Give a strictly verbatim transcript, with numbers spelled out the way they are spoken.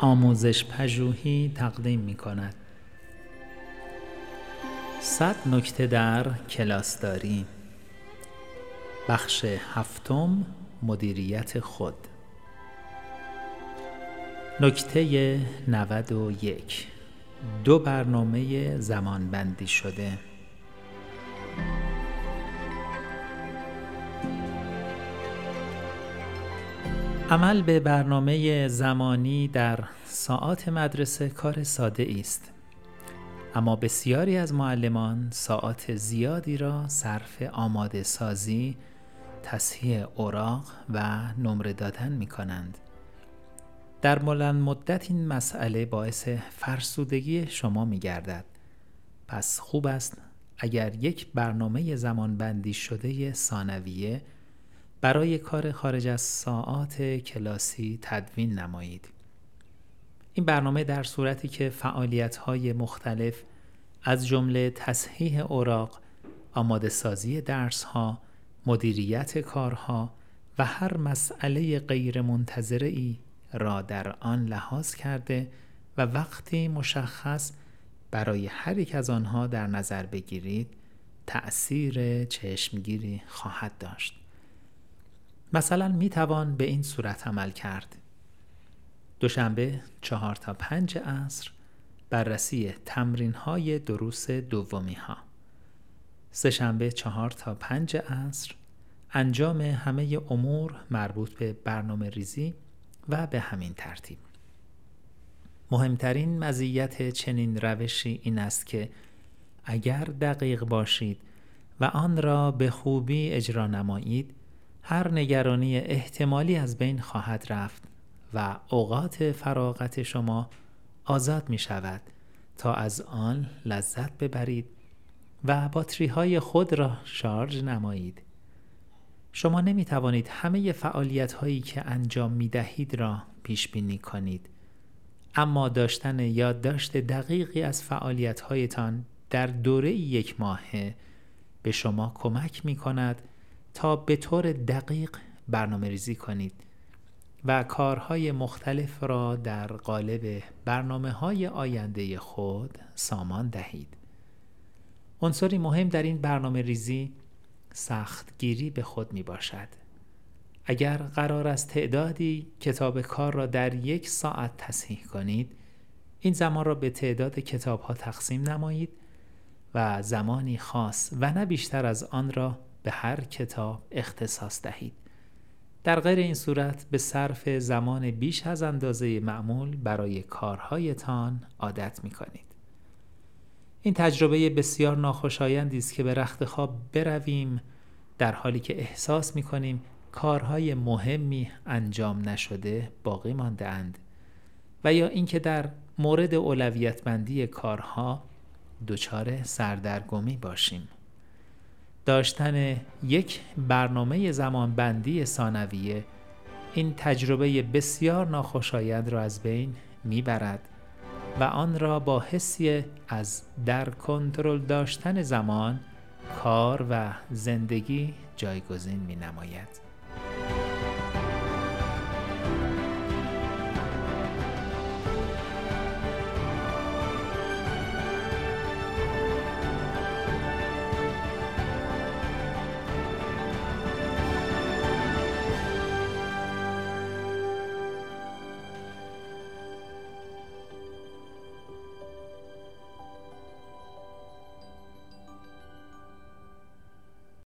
آموزش پژوهی تقدیم می کند. صد نکته در کلاس داریم. بخش هفتم، مدیریت خود. نکته نود و یک، دو برنامه زمان بندی شده. عمل به برنامه زمانی در ساعات مدرسه کار ساده است، اما بسیاری از معلمان ساعات زیادی را صرف آماده سازی، تصحیح اوراق و نمره دادن می کنند. در بلند مدت این مسئله باعث فرسودگی شما می گردد. پس خوب است اگر یک برنامه زمان بندی شده ثانویه برای کار خارج از ساعات کلاسی تدوین نمایید. این برنامه در صورتی که فعالیت‌های مختلف از جمله تصحیح اوراق، آماده‌سازی درس‌ها، مدیریت کارها و هر مسئله غیرمنتظره‌ای را در آن لحاظ کرده و وقتی مشخص برای هر یک از آنها در نظر بگیرید، تأثیر چشمگیری خواهد داشت. مثلا می توان به این صورت عمل کرد: دوشنبه چهار تا پنج عصر بررسی تمرین های دروس دومی ها، سه شنبه چهار تا پنج عصر انجام همه امور مربوط به برنامه ریزی و به همین ترتیب. مهمترین مزیت چنین روشی این است که اگر دقیق باشید و آن را به خوبی اجرا نمایید، هر نگرانی احتمالی از بین خواهد رفت و اوقات فراغت شما آزاد می شود تا از آن لذت ببرید و باتری های خود را شارژ نمایید. شما نمی توانید همه فعالیت هایی که انجام می دهید را پیش بینی کنید، اما داشتن یادداشت دقیقی از فعالیت هایتان در دوره یک ماهه به شما کمک می کند تا به طور دقیق برنامه ریزی کنید و کارهای مختلف را در قالب برنامه‌های آینده خود سامان دهید. عنصری مهم در این برنامه ریزی سختگیری به خود می باشد. اگر قرار است تعدادی کتاب کار را در یک ساعت تصحیح کنید، این زمان را به تعداد کتاب‌ها تقسیم نمایید و زمانی خاص و نه بیشتر از آن را به هر کتاب اختصاص دهید. در غیر این صورت به صرف زمان بیش از اندازه معمول برای کارهایتان عادت می کنید. این تجربه بسیار ناخوشایندی است که به رخت خواب برویم در حالی که احساس می کنیم کارهای مهمی انجام نشده باقی مانده اند و یا اینکه در مورد اولویت بندی کارها دچار سردرگمی باشیم. داشتن یک برنامه زمان بندی ثانویه این تجربه بسیار ناخوشایند را از بین میبرد و آن را با حسی از در کنترل داشتن زمان، کار و زندگی جایگزین می نماید.